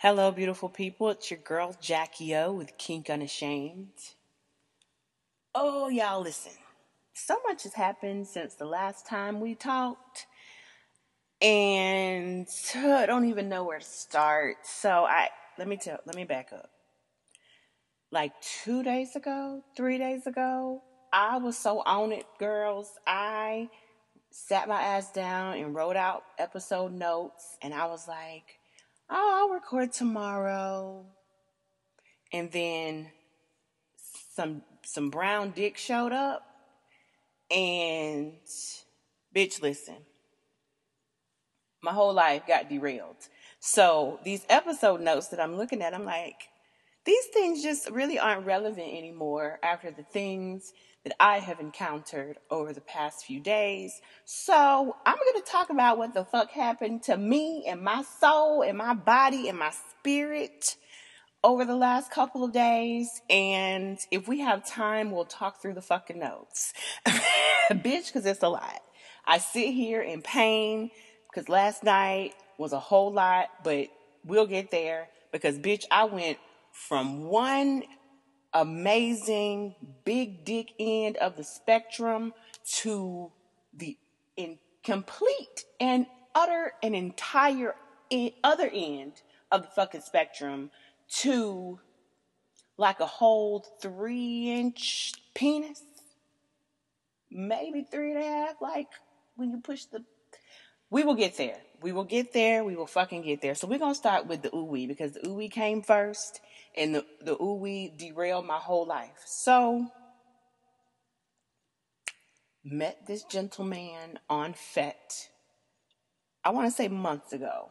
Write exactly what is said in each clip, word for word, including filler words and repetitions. Hello, beautiful people. It's your girl, Jackie O, with Kink Unashamed. Oh, y'all, listen. So much has happened since the last time we talked, and I don't even know where to start. So I let me tell. Let me back up. Like two days ago, three days ago, I was so on it, girls. I sat my ass down and wrote out episode notes, and I was like, oh, I'll record tomorrow. And then some some brown dick showed up. And, bitch, listen. My whole life got derailed. So, these episode notes that I'm looking at, I'm like, these things just really aren't relevant anymore after the things that I have encountered over the past few days. So I'm going to talk about what the fuck happened to me and my soul and my body and my spirit over the last couple of days. And if we have time, we'll talk through the fucking notes. Bitch, because it's a lot. I sit here in pain because last night was a whole lot, but we'll get there because, bitch, I went from one amazing big dick end of the spectrum to the in complete and utter and entire in other end of the fucking spectrum to like a whole three inch penis, maybe three and a half, like when you push the, we will get there. We will get there. We will fucking get there. So we're going to start with the ooh-wee because the ooh-wee came first and the, the ooh-wee derailed my whole life. So, met this gentleman on F E T, I want to say months ago.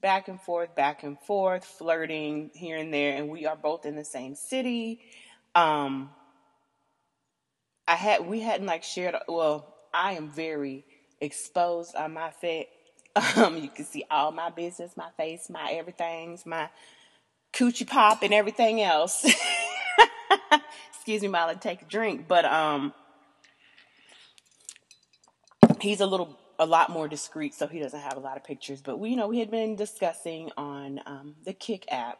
Back and forth, back and forth, flirting here and there. And we are both in the same city. Um, I had, we hadn't like shared, well, I am very exposed on my F E T. Um, you can see all my business, my face, my everything's, my coochie pop and everything else. Excuse me while I take a drink. But um, he's a little, a lot more discreet, so he doesn't have a lot of pictures. But we, you know, we had been discussing on um, the Kik app,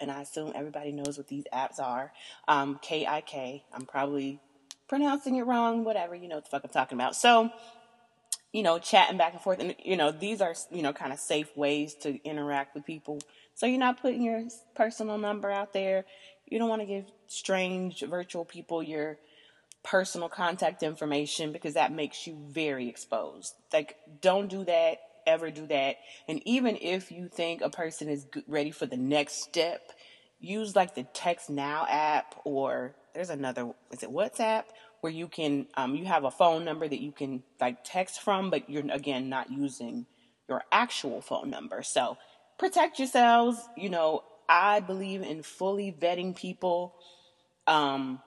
and I assume everybody knows what these apps are. Um, K I K. I'm probably pronouncing it wrong. Whatever, you know what the fuck I'm talking about. So, you know, chatting back and forth. And, you know, these are, you know, kind of safe ways to interact with people. So you're not putting your personal number out there. You don't want to give strange virtual people your personal contact information because that makes you very exposed. Like, don't do that. Ever do that. And even if you think a person is ready for the next step, use like the Text Now app or there's another, is it WhatsApp? Where you can, um, you have a phone number that you can like text from, but you're again not using your actual phone number. So protect yourselves. You know, I believe in fully vetting people. Um,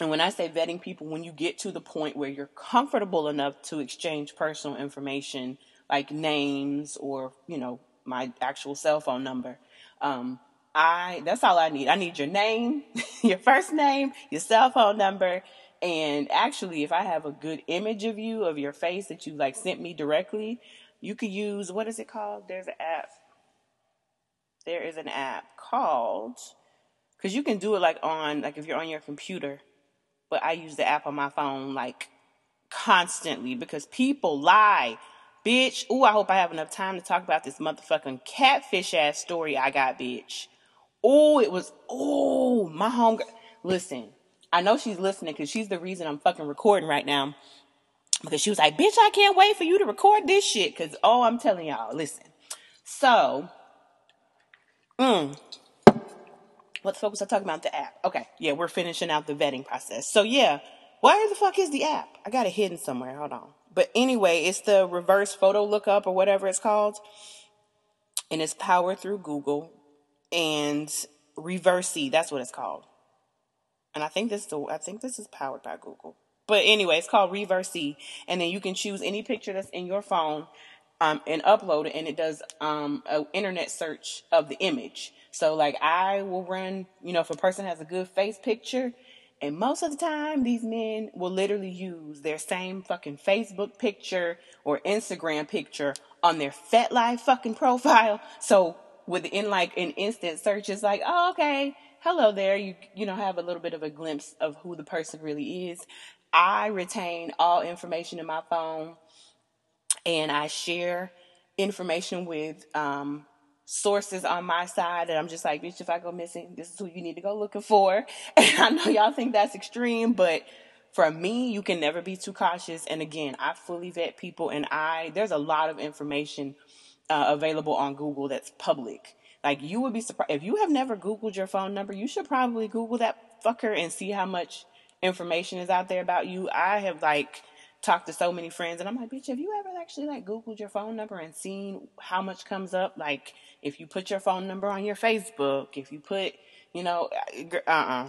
and when I say vetting people, when you get to the point where you're comfortable enough to exchange personal information, like names or, you know, my actual cell phone number, um, I, that's all I need. I need your name, your first name, your cell phone number. And actually, if I have a good image of you, of your face that you like sent me directly, you could use, what is it called? There's an app. There is an app called, because you can do it like on, like if you're on your computer, but I use the app on my phone like constantly because people lie. Bitch, ooh, I hope I have enough time to talk about this motherfucking catfish ass story I got, bitch. Ooh, it was, ooh, my homegirl. Listen. I know she's listening because she's the reason I'm fucking recording right now. Because she was like, bitch, I can't wait for you to record this shit. Because, oh, I'm telling y'all, listen. So, mm, what the fuck was I talking about? The app. Okay, yeah, we're finishing out the vetting process. So, yeah, where the fuck is the app? I got it hidden somewhere. Hold on. But anyway, it's the reverse photo lookup or whatever it's called. And it's powered through Google. And Reverse E, that's what it's called. And I think this I think this is powered by Google. But anyway, it's called Reverse E. And then you can choose any picture that's in your phone um, and upload it. And it does um, an internet search of the image. So, like, I will run, you know, if a person has a good face picture. And most of the time, these men will literally use their same fucking Facebook picture or Instagram picture on their FetLife fucking profile. So, within like an instant search, it's like, oh, okay, hello there. You, you know, have a little bit of a glimpse of who the person really is. I retain all information in my phone, and I share information with um, sources on my side that I'm just like, bitch, if I go missing, this is who you need to go looking for. And I know y'all think that's extreme, but for me, you can never be too cautious. And again, I fully vet people, and I there's a lot of information uh, available on Google that's public. Like, you would be surprised. If you have never Googled your phone number, you should probably Google that fucker and see how much information is out there about you. I have, like, talked to so many friends, and I'm like, bitch, have you ever actually, like, Googled your phone number and seen how much comes up? Like, if you put your phone number on your Facebook, if you put, you know, uh-uh.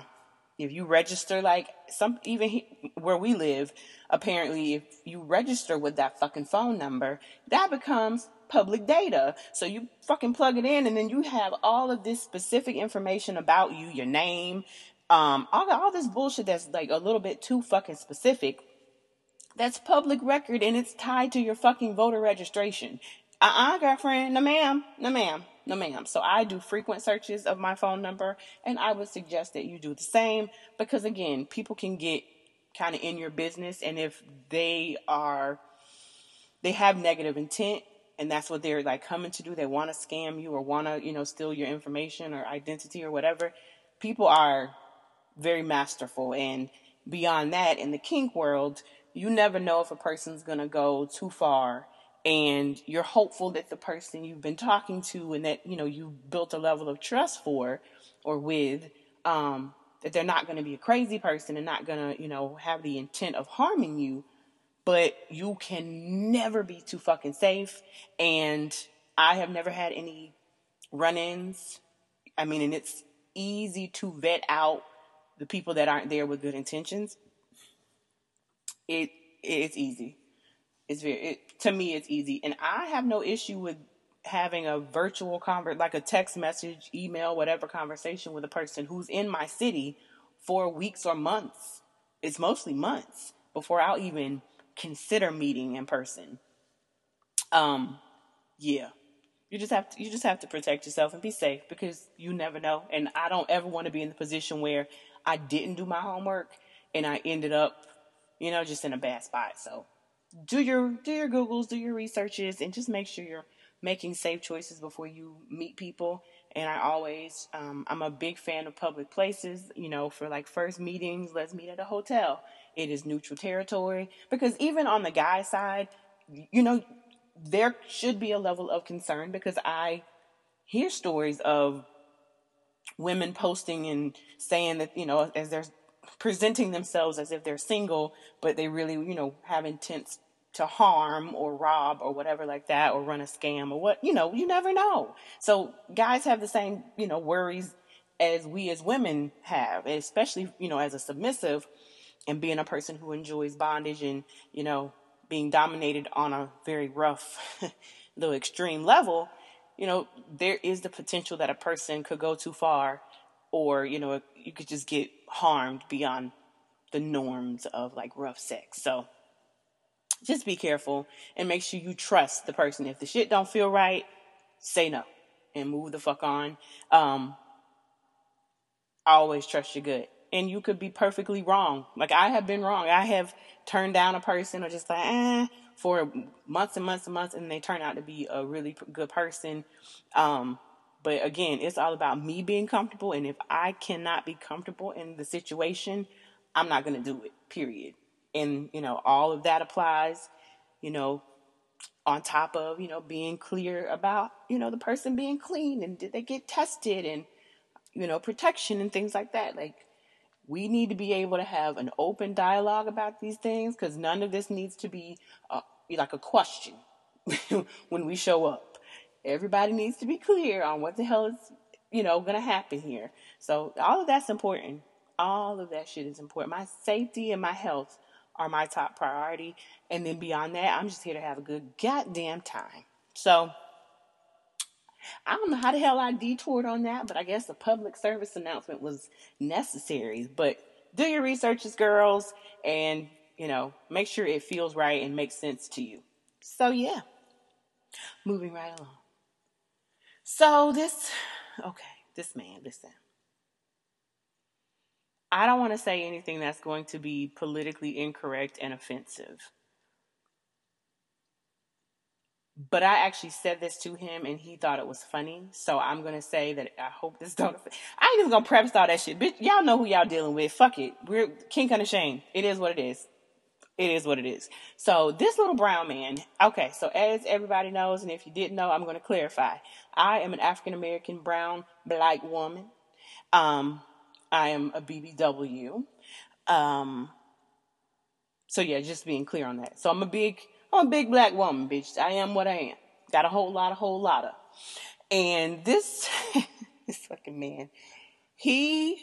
If you register, like, some, even he, where we live, apparently, if you register with that fucking phone number, that becomes public data. So you fucking plug it in, and then you have all of this specific information about you, your name, um, all, all this bullshit that's, like, a little bit too fucking specific. That's public record, and it's tied to your fucking voter registration. Uh-uh, girlfriend. No, ma'am. No, ma'am. No, ma'am. So I do frequent searches of my phone number, and I would suggest that you do the same, because again, people can get kind of in your business, and if they are, they have negative intent, and that's what they're like coming to do. They want to scam you or want to, you know, steal your information or identity or whatever. People are very masterful, and beyond that, in the kink world, you never know if a person's going to go too far. And you're hopeful that the person you've been talking to and that, you know, you built a level of trust for or with, um, that they're not going to be a crazy person and not going to, you know, have the intent of harming you. But you can never be too fucking safe. And I have never had any run-ins. I mean, and it's easy to vet out the people that aren't there with good intentions. It It's easy. It's very, it, to me, it's easy. And I have no issue with having a virtual convert, like a text message, email, whatever conversation with a person who's in my city for weeks or months. It's mostly months before I'll even consider meeting in person. Um, yeah, you just have to, you just have to protect yourself and be safe, because you never know. And I don't ever want to be in the position where I didn't do my homework and I ended up, you know, just in a bad spot. So do your, do your Googles, do your researches, and just make sure you're making safe choices before you meet people. And I always, um, I'm a big fan of public places, you know, for like first meetings, let's meet at a hotel. It is neutral territory, because even on the guy side, you know, there should be a level of concern, because I hear stories of women posting and saying that, you know, as there's presenting themselves as if they're single, but they really, you know, have intents to harm or rob or whatever like that, or run a scam or what, you know, you never know. So guys have the same, you know, worries as we as women have, especially, you know, as a submissive and being a person who enjoys bondage and, you know, being dominated on a very rough, little extreme level. You know, there is the potential that a person could go too far, or, you know, you could just get harmed beyond the norms of like rough sex. So just be careful and make sure you trust the person. If the shit don't feel right, say no and move the fuck on. Um, always trust your gut. And you could be perfectly wrong. Like, I have been wrong. I have turned down a person or just like, eh, for months and months and months, and they turn out to be a really good person. Um, But again, it's all about me being comfortable. And if I cannot be comfortable in the situation, I'm not going to do it, period. And, you know, all of that applies, you know, on top of, you know, being clear about, you know, the person being clean, and did they get tested, and, you know, protection and things like that. Like, we need to be able to have an open dialogue about these things, because none of this needs to be uh, like a question when we show up. Everybody needs to be clear on what the hell is, you know, going to happen here. So all of that's important. All of that shit is important. My safety and my health are my top priority. And then beyond that, I'm just here to have a good goddamn time. So I don't know how the hell I detoured on that, but I guess a public service announcement was necessary. But do your researches, girls, and, you know, make sure it feels right and makes sense to you. So, yeah, moving right along. So this, okay, this man, listen. I don't want to say anything that's going to be politically incorrect and offensive. But I actually said this to him and he thought it was funny. So I'm going to say that I hope this don't offend. I ain't even going to preface all that shit. Bitch, y'all know who y'all dealing with. Fuck it. We're Kink Unashamed. It is what it is. It is what it is. So this little brown man. Okay. So as everybody knows, and if you didn't know, I'm going to clarify. I am an African-American brown black woman. Um... I am a B B W. Um, so yeah, just being clear on that. So I'm a big, I'm a big black woman, bitch. I am what I am. Got a whole lot, a whole lot of. And this, this fucking man, he,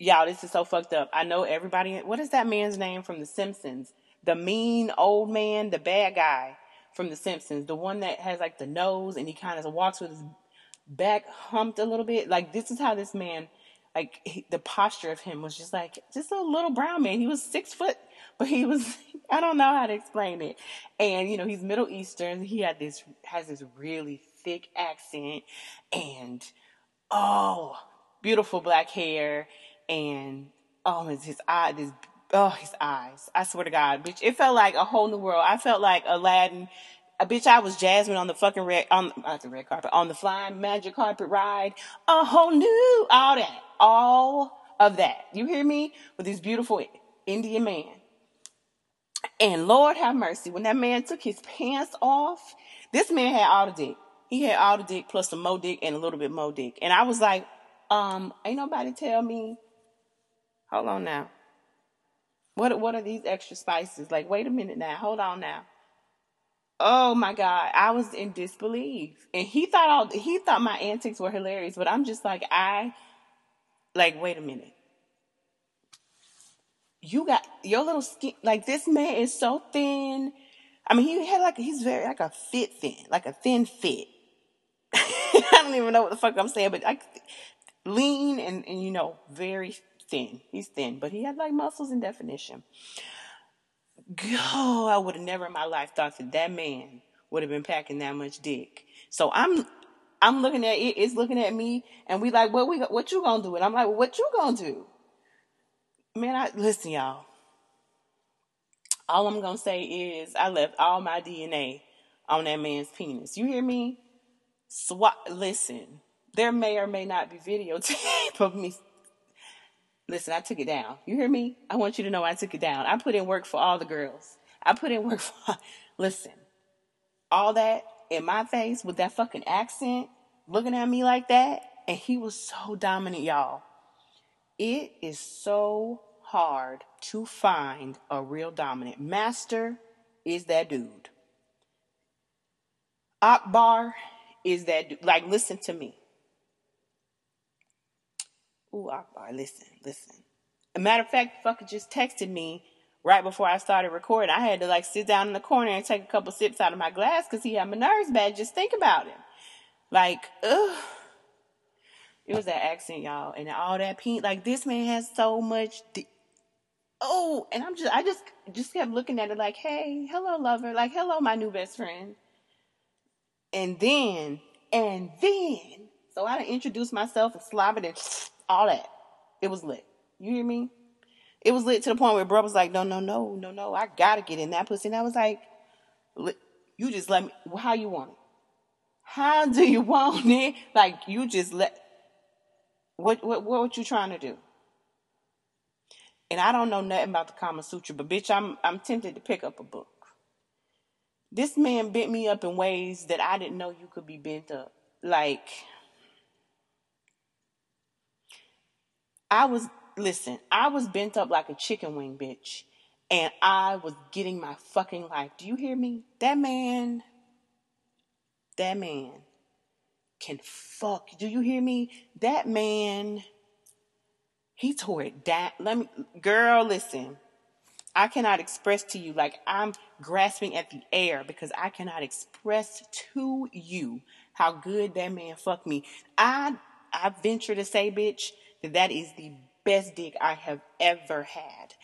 y'all, this is so fucked up. I know everybody, what is that man's name from The Simpsons? The mean old man, the bad guy from The Simpsons. The one that has like the nose and he kind of walks with his back humped a little bit. Like this is how this man, like he, the posture of him was just like, just a little brown man. He was six foot, but he was, I don't know how to explain it. And, you know, he's Middle Eastern. He had this, has this really thick accent and, oh, beautiful black hair. And, oh, his, his eye, this, oh, his eyes. I swear to God, bitch, it felt like a whole new world. I felt like Aladdin. A bitch, I was Jasmine on the fucking red, on not the red carpet, on the flying magic carpet ride. A whole new, all that. All of that. You hear me? With this beautiful Indian man. And Lord have mercy. When that man took his pants off, this man had all the dick. He had all the dick plus some more dick and a little bit more dick. And I was like, um, ain't nobody tell me. Hold on now. What, what are these extra spices? Like, wait a minute now. Hold on now. Oh my God, I was in disbelief. And he thought all, he thought my antics were hilarious, but I'm just like, I, like, wait a minute. You got, your little skin, like this man is so thin. I mean, he had like, he's very, like a fit thin, like a thin fit. I don't even know what the fuck I'm saying, but like lean and, and, you know, very thin. He's thin, but he had like muscles and definition. Oh, I would have never in my life thought that that man would have been packing that much dick. So I'm, I'm looking at it. It's looking at me, and we like, what we, what you gonna do? And I'm like, well, what you gonna do? Man, I listen, y'all. All I'm gonna say is I left all my D N A on that man's penis. You hear me? Swat. Listen, there may or may not be videotape of me. Listen, I took it down. You hear me? I want you to know I took it down. I put in work for all the girls. I put in work for... Listen, all that in my face with that fucking accent, looking at me like that, and he was so dominant, y'all. It is so hard to find a real dominant. Master is that dude. Akbar is that dude. Like, listen to me. Ooh, Akbar, listen, listen. A matter of fact, fucker just texted me right before I started recording. I had to, like, sit down in the corner and take a couple sips out of my glass because he had my nerves bad. Just think about him. Like, ugh. It was that accent, y'all, and all that pink. Like, this man has so much... Di- oh, and I'm just... I just, just kept looking at it like, hey, hello, lover. Like, hello, my new best friend. And then, and then... So I done introduced myself and slobbered and... all that. It was lit. You hear me? It was lit to the point where bro was like, no, no, no, no, no. I gotta get in that pussy. And I was like, you just let me, how you want it? How do you want it? Like, you just let, what, what, what were you trying to do? And I don't know nothing about the Kama Sutra, but bitch, I'm, I'm tempted to pick up a book. This man bent me up in ways that I didn't know you could be bent up. Like, I was, listen, I was bent up like a chicken wing, bitch. And I was getting my fucking life. Do you hear me? That man, that man can fuck. Do you hear me? That man, he tore it down. Let me, girl, listen. I cannot express to you, like I'm grasping at the air because I cannot express to you how good that man fucked me. I, I venture to say, bitch, that is the best dick I have ever had.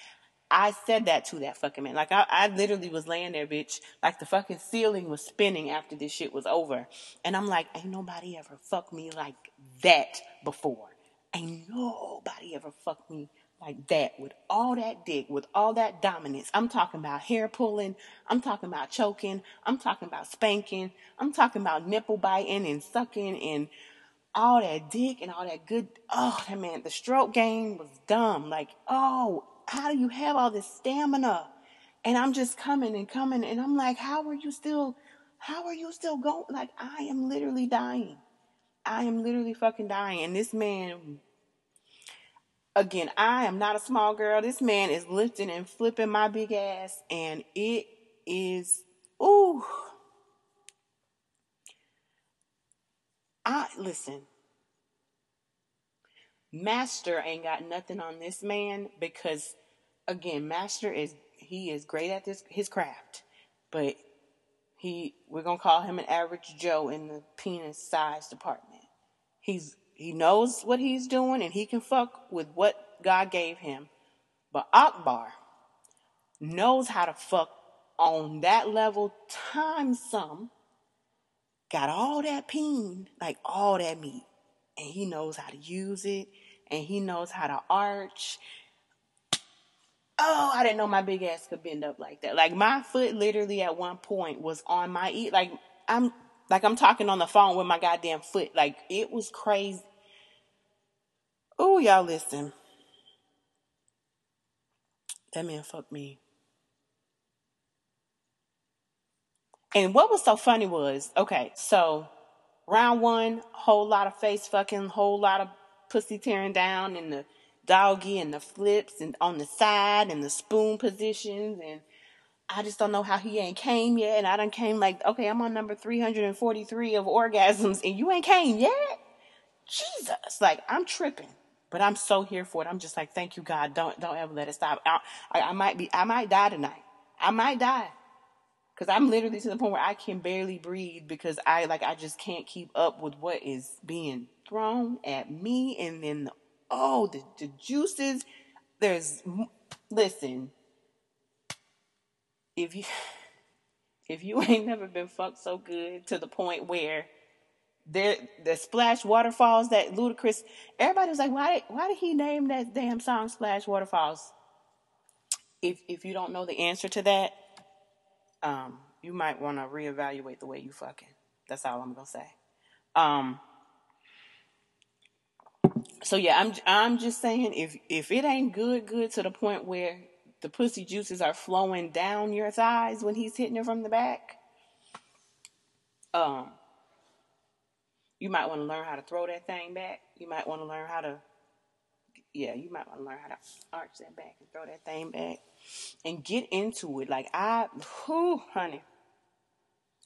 I said that to that fucking man. Like, I, I literally was laying there, bitch. Like, the fucking ceiling was spinning after this shit was over. And I'm like, ain't nobody ever fucked me like that before. Ain't nobody ever fucked me like that, with all that dick, with all that dominance. I'm talking about hair pulling. I'm talking about choking. I'm talking about spanking. I'm talking about nipple biting and sucking and all that dick and all that good. Oh, that man, the stroke game was dumb. Like, oh, how do you have all this stamina? And I'm just coming and coming. And I'm like, how are you still, how are you still going? Like, I am literally dying. I am literally fucking dying. And this man, again, I am not a small girl. This man is lifting and flipping my big ass. And it is, ooh. I, listen. Master ain't got nothing on this man because, again, Master is, he is great at this, his craft, but he, we're going to call him an average Joe in the penis size department. He's, he knows what he's doing and he can fuck with what God gave him. But Akbar knows how to fuck on that level times some, got all that peen, like all that meat. And he knows how to use it. And he knows how to arch. Oh, I didn't know my big ass could bend up like that. Like, my foot literally at one point was on my ear. Like, I'm like I'm talking on the phone with my goddamn foot. Like, it was crazy. Oh, y'all listen. That man fucked me. And what was so funny was, okay, so round one, whole lot of face fucking, whole lot of pussy tearing down, and the doggy, and the flips, and on the side, and the spoon positions, and I just don't know how he ain't came yet, and I done came like, okay, I'm on number three hundred forty-three of orgasms, and you ain't came yet? Jesus, like, I'm tripping, but I'm so here for it. I'm just like, thank you, God, don't don't ever let it stop. I, I, I might be, I might die tonight. I might die. Because I'm literally to the point where I can barely breathe because I like I just can't keep up with what is being thrown at me. And then, the, oh, the, the juices. There's, listen, if you, if you ain't never been fucked so good to the point where there, the Splash Waterfalls, that ludicrous, everybody was like, why, why did he name that damn song Splash Waterfalls? If, if you don't know the answer to that, Um, you might want to reevaluate the way you fucking. That's all I'm gonna say. Um, so yeah, I'm I'm just saying if if it ain't good, good to the point where the pussy juices are flowing down your thighs when he's hitting her from the back, um, you might want to learn how to throw that thing back. You might want to learn how to, yeah, you might want to learn how to arch that back and throw that thing back. And get into it. Like, I, whoo, honey.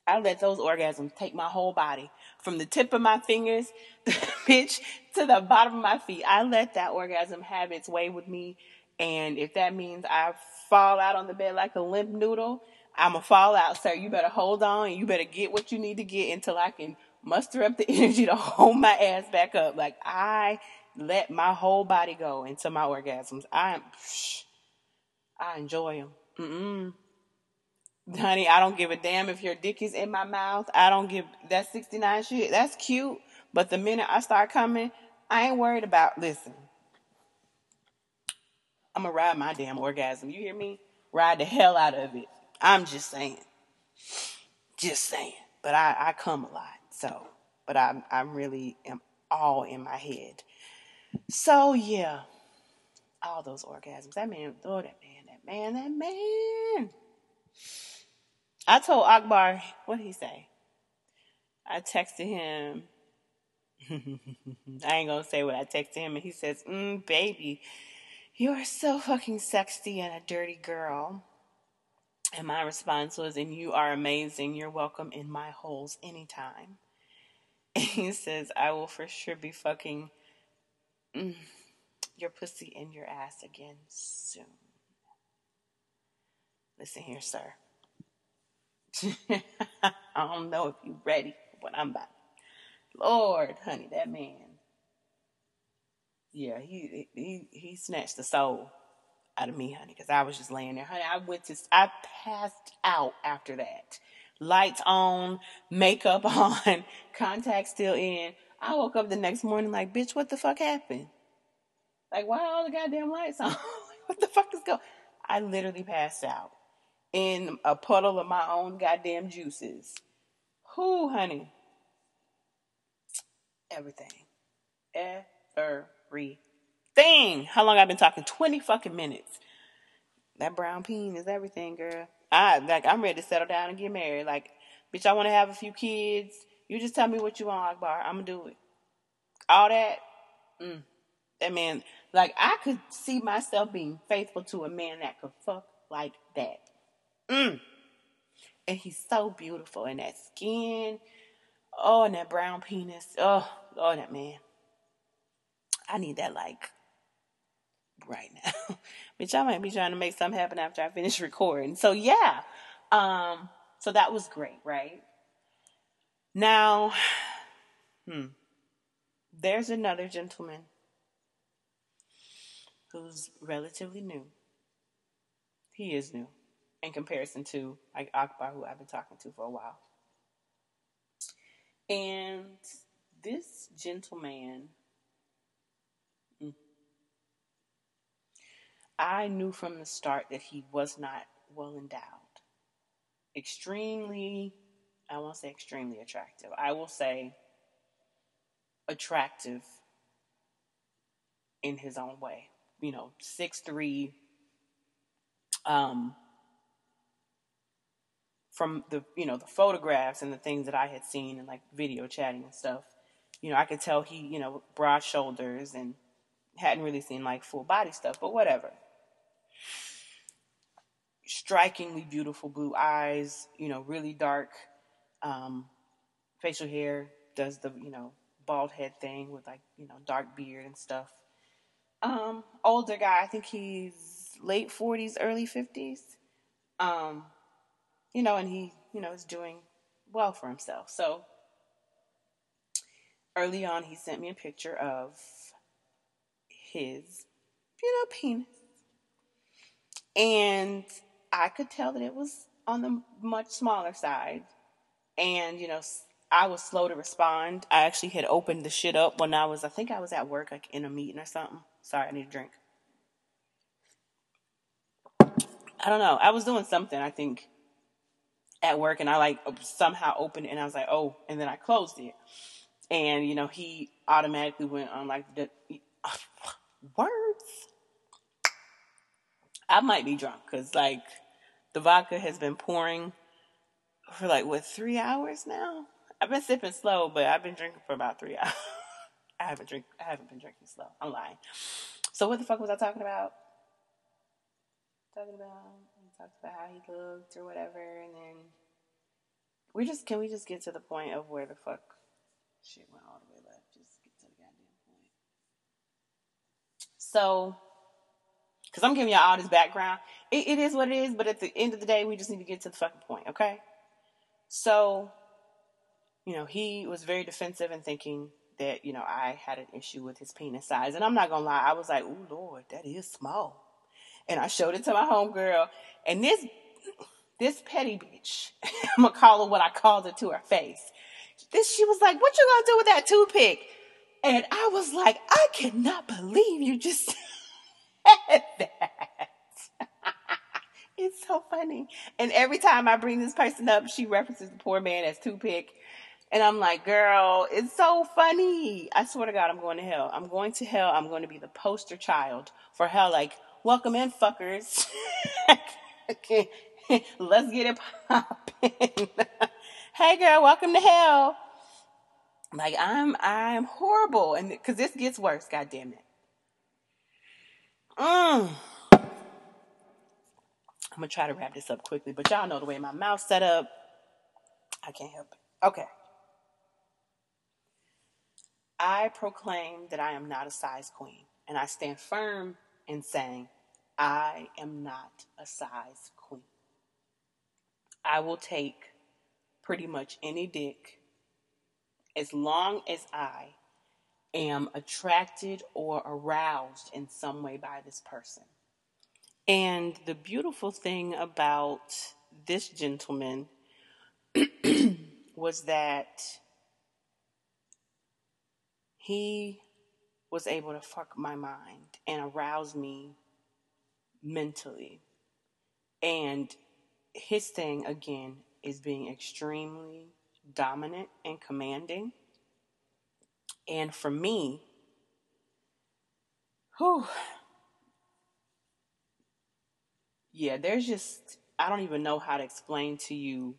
I let those orgasms take my whole body. From the tip of my fingers, bitch, to the bottom of my feet. I let that orgasm have its way with me. And if that means I fall out on the bed like a limp noodle, I'm a fall out, sir. You better hold on and you better get what you need to get until I can muster up the energy to hold my ass back up. Like, I let my whole body go into my orgasms. I am... I enjoy them. Mm-mm. Honey, I don't give a damn if your dick is in my mouth. I don't give... That sixty-nine shit, that's cute. But the minute I start coming, I ain't worried about... Listen. I'm going to ride my damn orgasm. You hear me? Ride the hell out of it. I'm just saying. Just saying. But I, I come a lot. So, but I I really am all in my head. So, yeah. All those orgasms. That man... Oh, that man. Man, that man. I told Akbar, what did he say? I texted him. I ain't going to say what I texted him. And he says, mm, baby, you are so fucking sexy and a dirty girl. And my response was, and you are amazing. You're welcome in my holes anytime. And he says, I will for sure be fucking mm, your pussy and your ass again soon. Listen here, sir. I don't know if you're ready for what I'm about. Lord, honey, that man. Yeah, he he he snatched the soul out of me, honey, because I was just laying there, honey. I went to, I passed out after that. Lights on, makeup on, contacts still in. I woke up the next morning like, bitch, what the fuck happened? Like, why all the goddamn lights on? What the fuck is going on? I literally passed out in a puddle of my own goddamn juices. Who, honey? Everything. Everything. How long I've been talking? twenty fucking minutes. That brown peen is everything, girl. I, like, I'm ready to settle down and get married. Like, bitch, I want to have a few kids. You just tell me what you want, Akbar. I'm going to do it. All that. Mm. That man, like, I could see myself being faithful to a man that could fuck like that. Mm. And he's so beautiful. And that skin. Oh, and that brown penis. Oh, oh, that man. I need that, like, right now. Bitch, I might be trying to make something happen after I finish recording. So, yeah. Um, so that was great, right? Now, hmm. There's another gentleman who's relatively new. He is new in comparison to, like, Akbar, who I've been talking to for a while. And this gentleman, I knew from the start that he was not well endowed. Extremely, I won't say extremely attractive. I will say attractive in his own way. You know, six three, um, from the, you know, the photographs and the things that I had seen and like video chatting and stuff, you know, I could tell he, you know, broad shoulders and hadn't really seen like full body stuff, but whatever. Strikingly beautiful blue eyes, you know, really dark, um, facial hair, does the, you know, bald head thing with like, you know, dark beard and stuff. Um, older guy, I think he's late forties, early fifties. Um, You know, and he, you know, is doing well for himself. So, early on, he sent me a picture of his, you know, penis. And I could tell that it was on the much smaller side. And, you know, I was slow to respond. I actually had opened the shit up when I was, I think I was at work, like, in a meeting or something. Sorry, I need a drink. I don't know. I was doing something, I think, at work, and I like somehow opened it and I was like, oh, and then I closed it. And you know, he automatically went on like the words. I might be drunk because like the vodka has been pouring for like what three hours now. I've been sipping slow, but I've been drinking for about three hours. I haven't drink I haven't been drinking slow. I'm lying. So what the fuck was I talking about? Talking about Talked about how he looked or whatever, and then we just can we just get to the point of where the fuck shit went all the way left. Just get to the goddamn point. So, because I'm giving y'all all this background, it, it is what it is. But at the end of the day, we just need to get to the fucking point, okay? So, you know, he was very defensive and thinking that you know I had an issue with his penis size, and I'm not gonna lie, I was like, oh Lord, that is small. And I showed it to my homegirl. And this this petty bitch, I'm going to call her what I called her to her face. This, she was like, what you going to do with that toothpick? And I was like, I cannot believe you just said that. It's so funny. And every time I bring this person up, she references the poor man as toothpick. And I'm like, girl, it's so funny. I swear to God, I'm going to hell. I'm going to hell. I'm going to be the poster child for hell. Like, welcome in, fuckers. Okay. Let's get it poppin'. Hey, girl, welcome to hell. Like, I'm I'm horrible. And because this gets worse, God damn it. Mm. I'm going to try to wrap this up quickly. But y'all know the way my mouth's set up. I can't help it. Okay. I proclaim that I am not a size queen. And I stand firm in saying, I am not a size queen. I will take pretty much any dick as long as I am attracted or aroused in some way by this person. And the beautiful thing about this gentleman was that he was able to fuck my mind and arouse me mentally. And his thing, again, is being extremely dominant and commanding. And for me, whew, yeah, there's just, I don't even know how to explain to you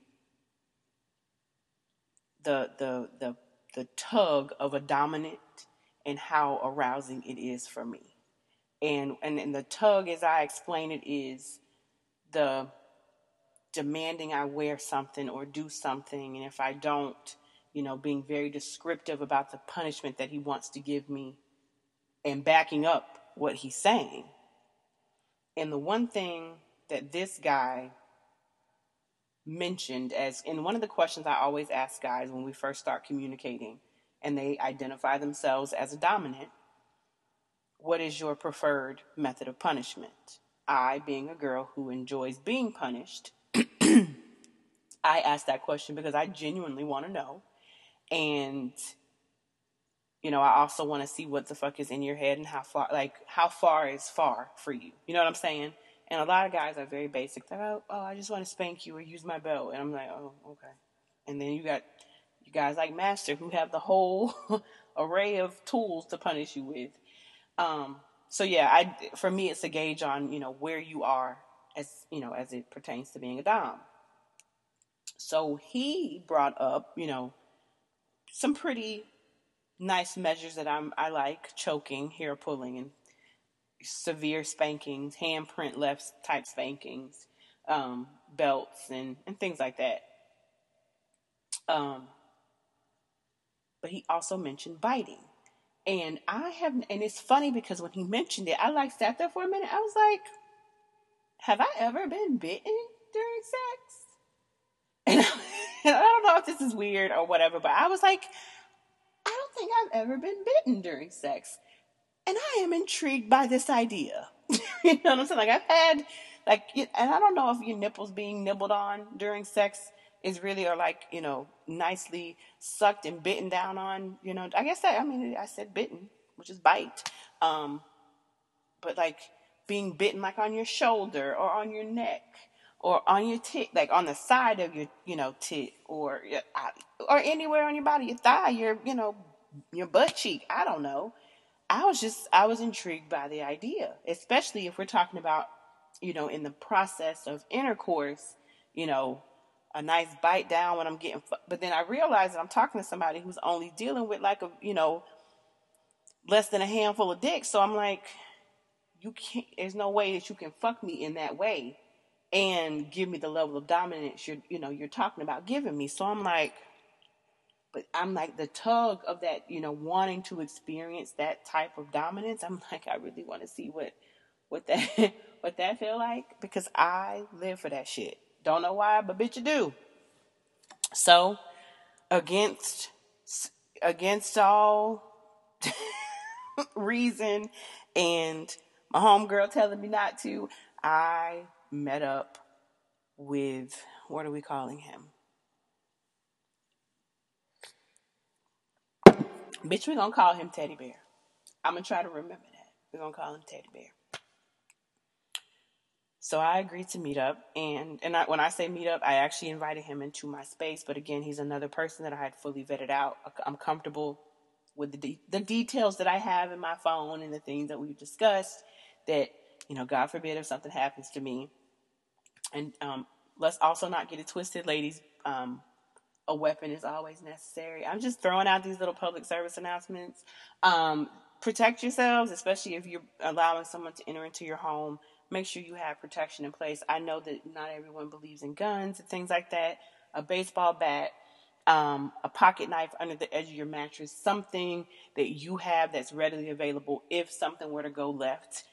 the the the the tug of a dominant and how arousing it is for me. And, and, and the tug, as I explain it, is the demanding I wear something or do something. And if I don't, you know, being very descriptive about the punishment that he wants to give me and backing up what he's saying. And the one thing that this guy mentioned as, and one of the questions I always ask guys when we first start communicating and they identify themselves as a dominant, what is your preferred method of punishment? I, being a girl who enjoys being punished, I ask that question because I genuinely want to know. And, you know, I also want to see what the fuck is in your head and how far, like, how far is far for you. You know what I'm saying? And a lot of guys are very basic. They're like, oh, I just want to spank you or use my belt. And I'm like, oh, okay. And then you got you guys like Master who have the whole array of tools to punish you with. Um, so yeah, I, for me, it's a gauge on, you know, where you are as, you know, as it pertains to being a dom. So he brought up, you know, some pretty nice measures that I'm, I like: choking, hair pulling, and severe spankings, handprint left type spankings, um, belts and, and things like that. Um, but he also mentioned biting. And I have, and it's funny because when he mentioned it, I like sat there for a minute. I was like, have I ever been bitten during sex? And I, and I don't know if this is weird or whatever, but I was like, I don't think I've ever been bitten during sex. And I am intrigued by this idea. You know what I'm saying? Like I've had, like, and I don't know if your nipples being nibbled on during sex is really, or like, you know, nicely sucked and bitten down on, you know, I guess that, I mean, I said bitten, which is bite. Um, but like being bitten, like on your shoulder or on your neck or on your tit, like on the side of your, you know, tit or, or anywhere on your body, your thigh, your, you know, your butt cheek. I don't know. I was just, I was intrigued by the idea, especially if we're talking about, you know, in the process of intercourse, you know, a nice bite down when I'm getting, fu- but then I realized that I'm talking to somebody who's only dealing with like a, you know, less than a handful of dicks. So I'm like, you can't, there's no way that you can fuck me in that way and give me the level of dominance you're, you know, you're talking about giving me. So I'm like, but I'm like the tug of that, you know, wanting to experience that type of dominance. I'm like, I really want to see what, what that, what that feel like, because I live for that shit. Don't know why, but bitch, you do. So against, against all reason and my homegirl telling me not to, I met up with, what are we calling him? Bitch, we're going to call him Teddy Bear. I'm going to try to remember that. We're going to call him Teddy Bear. So I agreed to meet up. And, and I, when I say meet up, I actually invited him into my space. But again, he's another person that I had fully vetted out. I'm comfortable with the de- the details that I have in my phone and the things that we've discussed that, you know, God forbid if something happens to me. And um, let's also not get it twisted, ladies. Um A weapon is always necessary. I'm just throwing out these little public service announcements. Um, protect yourselves, especially if you're allowing someone to enter into your home. Make sure you have protection in place. I know that not everyone believes in guns and things like that. A baseball bat, um, a pocket knife under the edge of your mattress, something that you have that's readily available if something were to go left.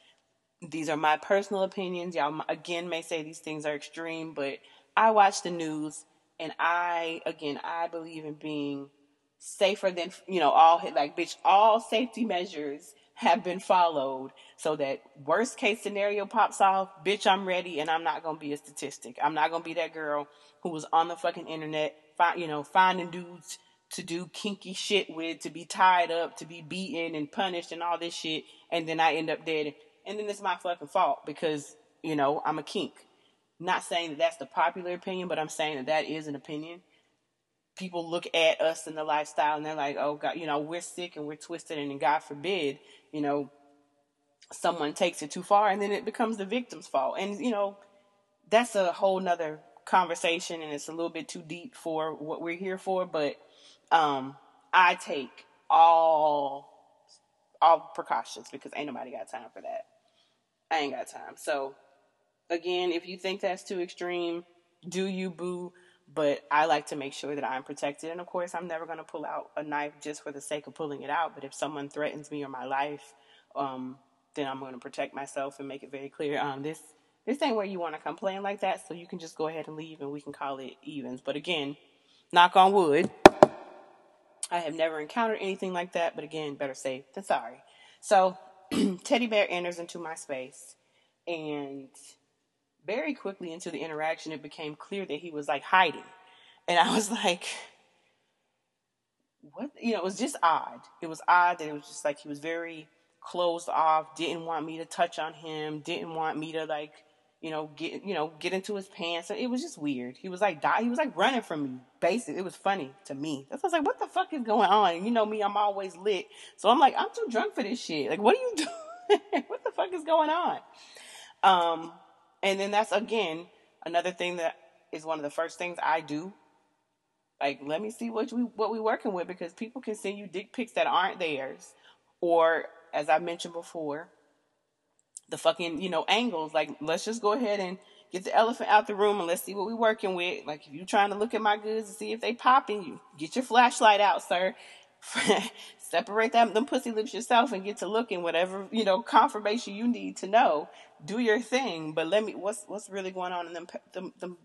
These are my personal opinions. Y'all, again, may say these things are extreme, but I watch the news. And I, again, I believe in being safer than, you know, all, like, bitch, all safety measures have been followed so that worst case scenario pops off, bitch, I'm ready and I'm not going to be a statistic. I'm not going to be that girl who was on the fucking internet, fi- you know, finding dudes to do kinky shit with, to be tied up, to be beaten and punished and all this shit. And then I end up dead. And then it's my fucking fault because, you know, I'm a kink. Not saying that that's the popular opinion, but I'm saying that that is an opinion. People look at us in the lifestyle and they're like, oh God, you know, we're sick and we're twisted and God forbid, you know, someone takes it too far and then it becomes the victim's fault. And, you know, that's a whole nother conversation and it's a little bit too deep for what we're here for, but um, I take all, all precautions because ain't nobody got time for that. I ain't got time. So again, if you think that's too extreme, do you, boo? But I like to make sure that I'm protected. And of course, I'm never going to pull out a knife just for the sake of pulling it out. But if someone threatens me or my life, um, then I'm going to protect myself and make it very clear. Um, this, this ain't where you want to complain like that. So you can just go ahead and leave and we can call it evens. But again, knock on wood. I have never encountered anything like that. But again, better safe than sorry. So Teddy Bear enters into my space and very quickly into the interaction, it became clear that he was like hiding. And I was like, what? You know, it was just odd. It was odd that it was just like he was very closed off, didn't want me to touch on him, didn't want me to like, you know, get, you know, get into his pants. It was just weird. He was like, die. He was like running from me. Basically, it was funny to me. That's I was like, what the fuck is going on? And you know me, I'm always lit. So I'm like, I'm too drunk for this shit. Like, what are you doing? What the fuck is going on? Um, And then that's, again, another thing that is one of the first things I do. Like, let me see what we what we working with, because people can send you dick pics that aren't theirs. Or, as I mentioned before, the fucking, you know, angles. Like, let's just go ahead and get the elephant out the room and let's see what we working with. Like, if you trying to look at my goods and see if they popping, you get your flashlight out, sir. Separate that, them pussy lips yourself and get to looking, whatever, you know, confirmation you need to know, do your thing. But let me, what's, what's really going on in them, them, them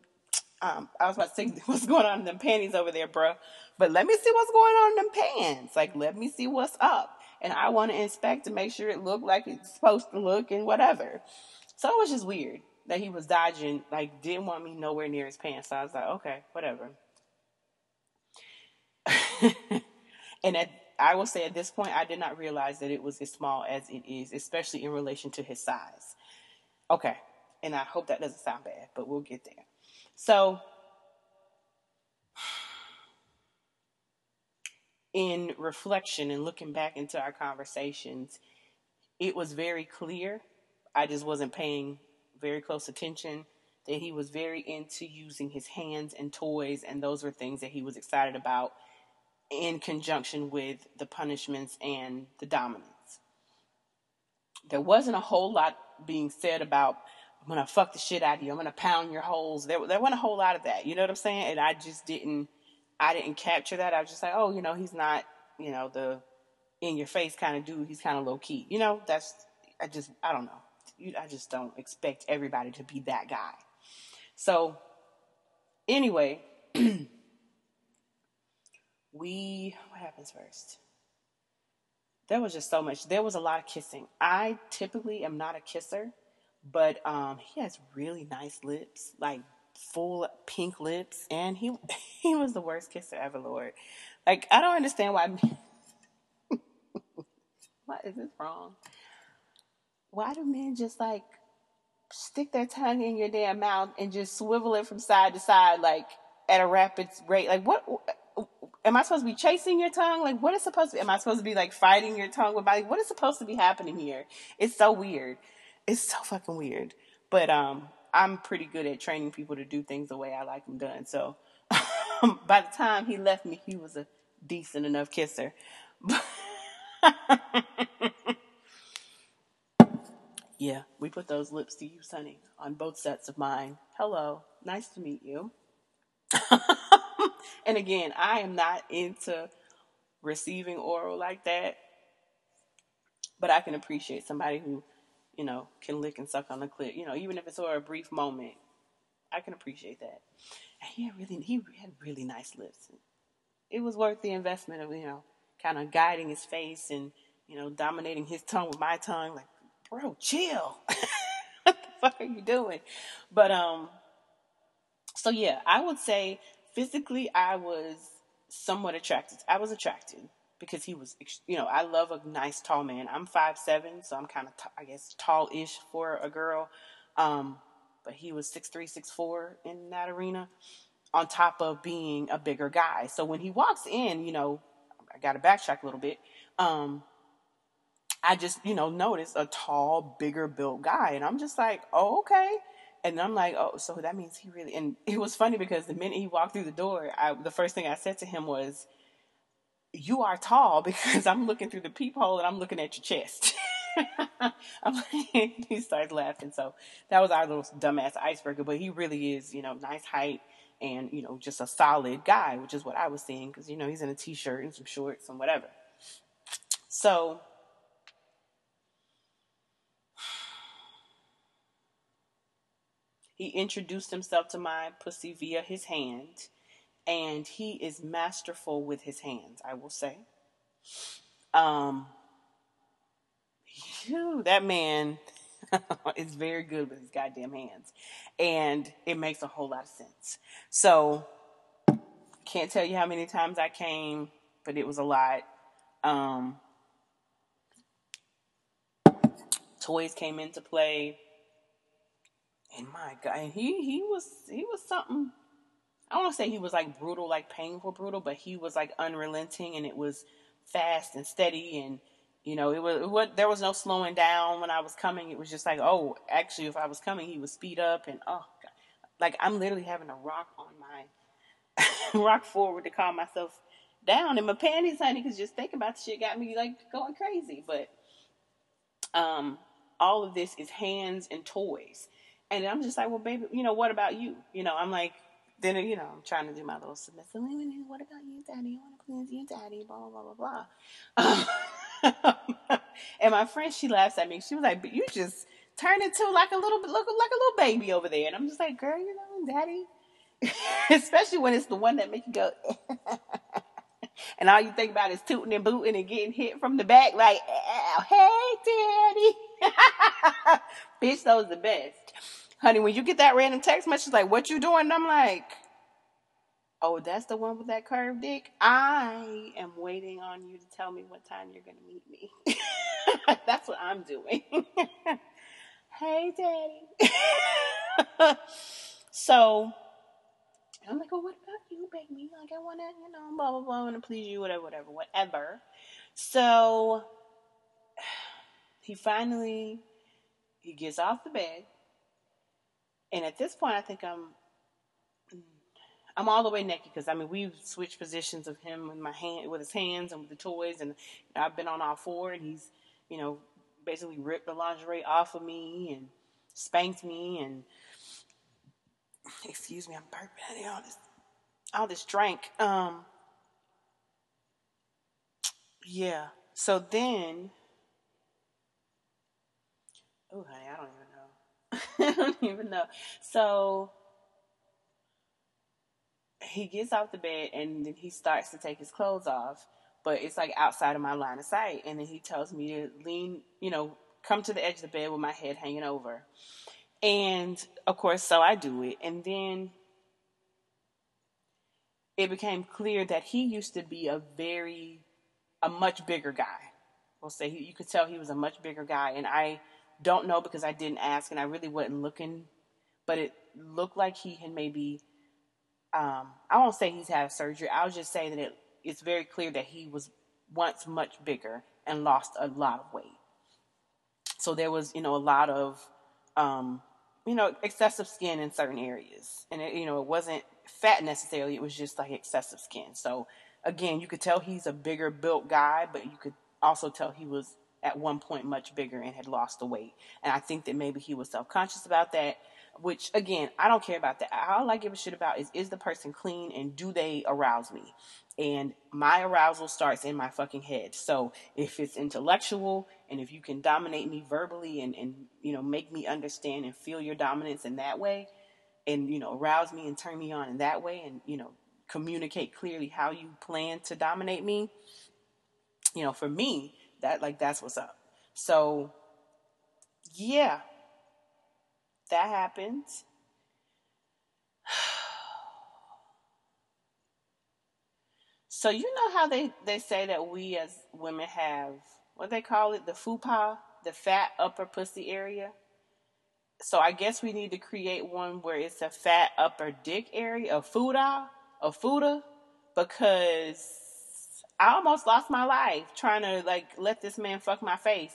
um, I was about to say what's going on in them panties over there, bruh, but let me see what's going on in them pants. Like, let me see what's up. And I want to inspect to make sure it looked like it's supposed to look and whatever. So it was just weird that he was dodging, like didn't want me nowhere near his pants. So I was like, okay, whatever. And at, I will say at this point, I did not realize that it was as small as it is, especially in relation to his size. Okay. And I hope that doesn't sound bad, but we'll get there. So in reflection and looking back into our conversations, it was very clear. I just wasn't paying very close attention that he was very into using his hands and toys. And those were things that he was excited about, in conjunction with the punishments and the dominance. There wasn't a whole lot being said about, I'm going to fuck the shit out of you, I'm going to pound your holes. There, there wasn't a whole lot of that, you know what I'm saying? And I just didn't, I didn't capture that. I was just like, oh, you know, he's not, you know, the in your face kind of dude. He's kind of low key. You know, that's, I just, I don't know. I just don't expect everybody to be that guy. So anyway, We, what happens first? There was just so much. There was a lot of kissing. I typically am not a kisser, but um, he has really nice lips, like full pink lips. And he he was the worst kisser ever, Lord. Like, I don't understand why. Why is this wrong? Why do men just like stick their tongue in your damn mouth and just swivel it from side to side, like at a rapid rate? Like, what? Am I supposed to be chasing your tongue? Like, what is supposed to be? Am I supposed to be like fighting your tongue with my, like, what is supposed to be happening here? It's so weird. It's so fucking weird. But um, I'm pretty good at training people to do things the way I like them done. So by the time he left me, he was a decent enough kisser. Yeah, we put those lips to use, honey, on both sets of mine. Hello. Nice to meet you. And again, I am not into receiving oral like that, but I can appreciate somebody who, you know, can lick and suck on the clit, you know, even if it's for a brief moment. I can appreciate that. And he had really, he had really nice lips. It was worth the investment of, you know, kind of guiding his face and you know, dominating his tongue with my tongue. Like, bro, chill. What the fuck are you doing? But, um, so yeah, I would say physically I was somewhat attracted. I was attracted because he was, you know, I love a nice tall man. I'm five seven, so I'm kind of, t- I guess, tall-ish for a girl. Um, but he was six three, six four in that arena, on top of being a bigger guy. So when he walks in, you know, I got to backtrack a little bit. Um, I just, you know, noticed a tall, bigger built guy. And I'm just like, oh, okay. And I'm like, oh, so that means he really, and it was funny because the minute he walked through the door, I, the first thing I said to him was, you are tall, because I'm looking through the peephole and I'm looking at your chest. I'm like, he starts laughing. So that was our little dumbass icebreaker, but he really is, you know, nice height. And, you know, just a solid guy, which is what I was seeing. Because, you know, he's in a t-shirt and some shorts and whatever. So, he introduced himself to my pussy via his hand. And he is masterful with his hands, I will say. Um, whew, that man is very good with his goddamn hands. And it makes a whole lot of sense. So, can't tell you how many times I came, but it was a lot. Um, toys came into play. And my God, he, he was, he was something. I don't want to say he was like brutal, like painful brutal, but he was like unrelenting, and it was fast and steady, and you know, it was, it was, there was no slowing down when I was coming. It was just like, oh, actually, if I was coming, he would speed up, and oh, God. Like I'm literally having to rock on my rock forward to calm myself down in my panties, honey, because just thinking about the shit got me like going crazy. But um, all of this is hands and toys, and I'm just like, well, baby, you know, what about you? You know, I'm like, then you know, I'm trying to do my little submissive. What about you, daddy? I want to please you, daddy. Blah blah blah blah. Um, and my friend, she laughs at me. She was like, "But you just turned into like a little, like a little baby over there." And I'm just like, "Girl, you know, daddy." Especially when it's the one that makes you go, and all you think about is tooting and booting and getting hit from the back, like, "Hey, daddy, bitch, that was the best, honey." When you get that random text message, like, "What you doing?" And I'm like, oh, that's the one with that curved dick? I am waiting on you to tell me what time you're going to meet me. That's what I'm doing. Hey, daddy. So, I'm like, well, what about you, baby? Like, I want to, you know, blah, blah, blah. I want to please you, whatever, whatever, whatever. So, he finally, he gets off the bed. And at this point, I think I'm, I'm all the way naked because, I mean, we've switched positions of him with my hand, with his hands and with the toys, and you know, I've been on all four, and he's, you know, basically ripped the lingerie off of me and spanked me and, excuse me, I'm burping all this, all this drink. Um, yeah. So then, oh, honey, I don't even know. I don't even know. So, he gets off the bed, and then he starts to take his clothes off, but it's like outside of my line of sight. And then he tells me to lean, you know, come to the edge of the bed with my head hanging over. And of course, so I do it. And then it became clear that he used to be a very, a much bigger guy. We'll say you could tell he was a much bigger guy. And I don't know because I didn't ask and I really wasn't looking, but it looked like he had maybe Um, I won't say he's had surgery. I'll just say that it, it's very clear that he was once much bigger and lost a lot of weight. So there was, you know, a lot of, um, you know, excessive skin in certain areas. And, it, you know, it wasn't fat necessarily. It was just like excessive skin. So, again, you could tell he's a bigger built guy, but you could also tell he was at one point much bigger and had lost the weight. And I think that maybe he was self-conscious about that. Which, again, I don't care about that. All I give a shit about is, is the person clean and do they arouse me? And my arousal starts in my fucking head. So if it's intellectual and if you can dominate me verbally and, and you know, make me understand and feel your dominance in that way and, you know, arouse me and turn me on in that way and, you know, communicate clearly how you plan to dominate me, you know, for me, That, like, that's what's up. So, yeah. That happened. So, you know how they, they say that we as women have, what they call it, the fupa, the fat upper pussy area? So, I guess we need to create one where it's a fat upper dick area, a fuda, a fuda, because I almost lost my life trying to, like, let this man fuck my face.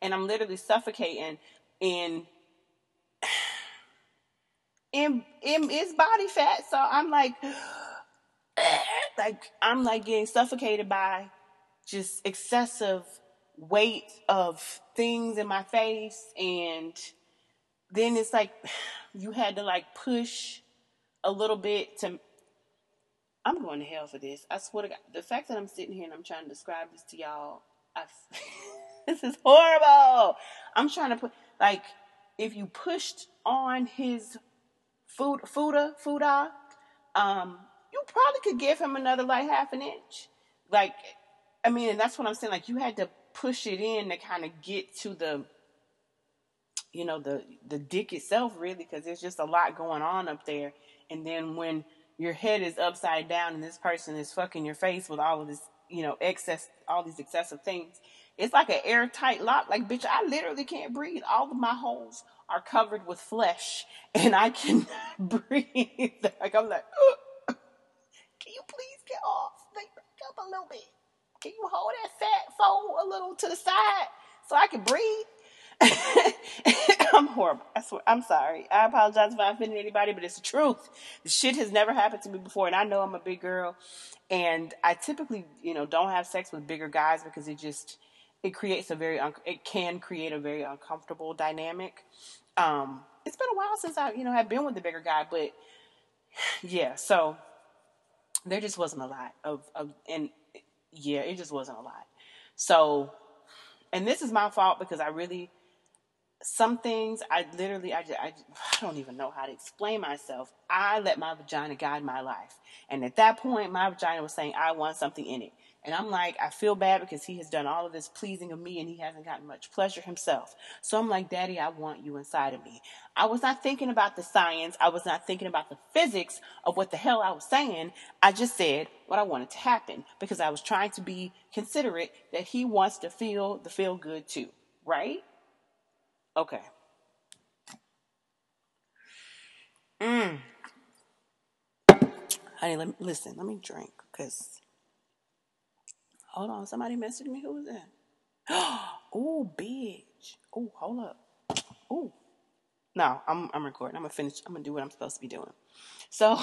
And I'm literally suffocating in, in, in his body fat. So, I'm like... Like, I'm like getting suffocated by just excessive weight of things in my face. And then it's like, you had to like push a little bit to, I'm going to hell for this. I swear to God, the fact that I'm sitting here and I'm trying to describe this to y'all, I, this is horrible. I'm trying to put, like, if you pushed on his food, fooda, fooda, um, you probably could give him another, like, half an inch. Like, I mean, and that's what I'm saying. Like, you had to push it in to kind of get to the, you know, the, the dick itself, really, because there's just a lot going on up there. And then when your head is upside down and this person is fucking your face with all of this, you know, excess, all these excessive things, it's like an airtight lock. Like, bitch, I literally can't breathe. All of my holes are covered with flesh, and I cannot breathe. Like, I'm like, ugh. Can you please get off? Like, back up a little bit. Can you hold that fat fold a little to the side so I can breathe? I'm horrible. I swear. I'm sorry. I apologize if I offended anybody, but it's the truth. The shit has never happened to me before, and I know I'm a big girl, and I typically, you know, don't have sex with bigger guys because it just it creates a very un- it can create a very uncomfortable dynamic. Um, it's been a while since I, you know, have been with a bigger guy, but yeah, so. There just wasn't a lot of, of, and yeah, it just wasn't a lot. So, and this is my fault because I really, some things I literally, I, just, I, I don't even know how to explain myself. I let my vagina guide my life. And at that point, my vagina was saying, I want something in it. And I'm like, I feel bad because he has done all of this pleasing of me and he hasn't gotten much pleasure himself. So I'm like, Daddy, I want you inside of me. I was not thinking about the science. I was not thinking about the physics of what the hell I was saying. I just said what I wanted to happen because I was trying to be considerate that he wants to feel the feel good too. Right? Okay. Mm. Honey, let me, listen, let me drink because... Hold on, somebody messaged me. Who was that? Oh, bitch. Oh, hold up. Oh. No, I'm I'm recording. I'm gonna finish. I'm gonna do what I'm supposed to be doing. So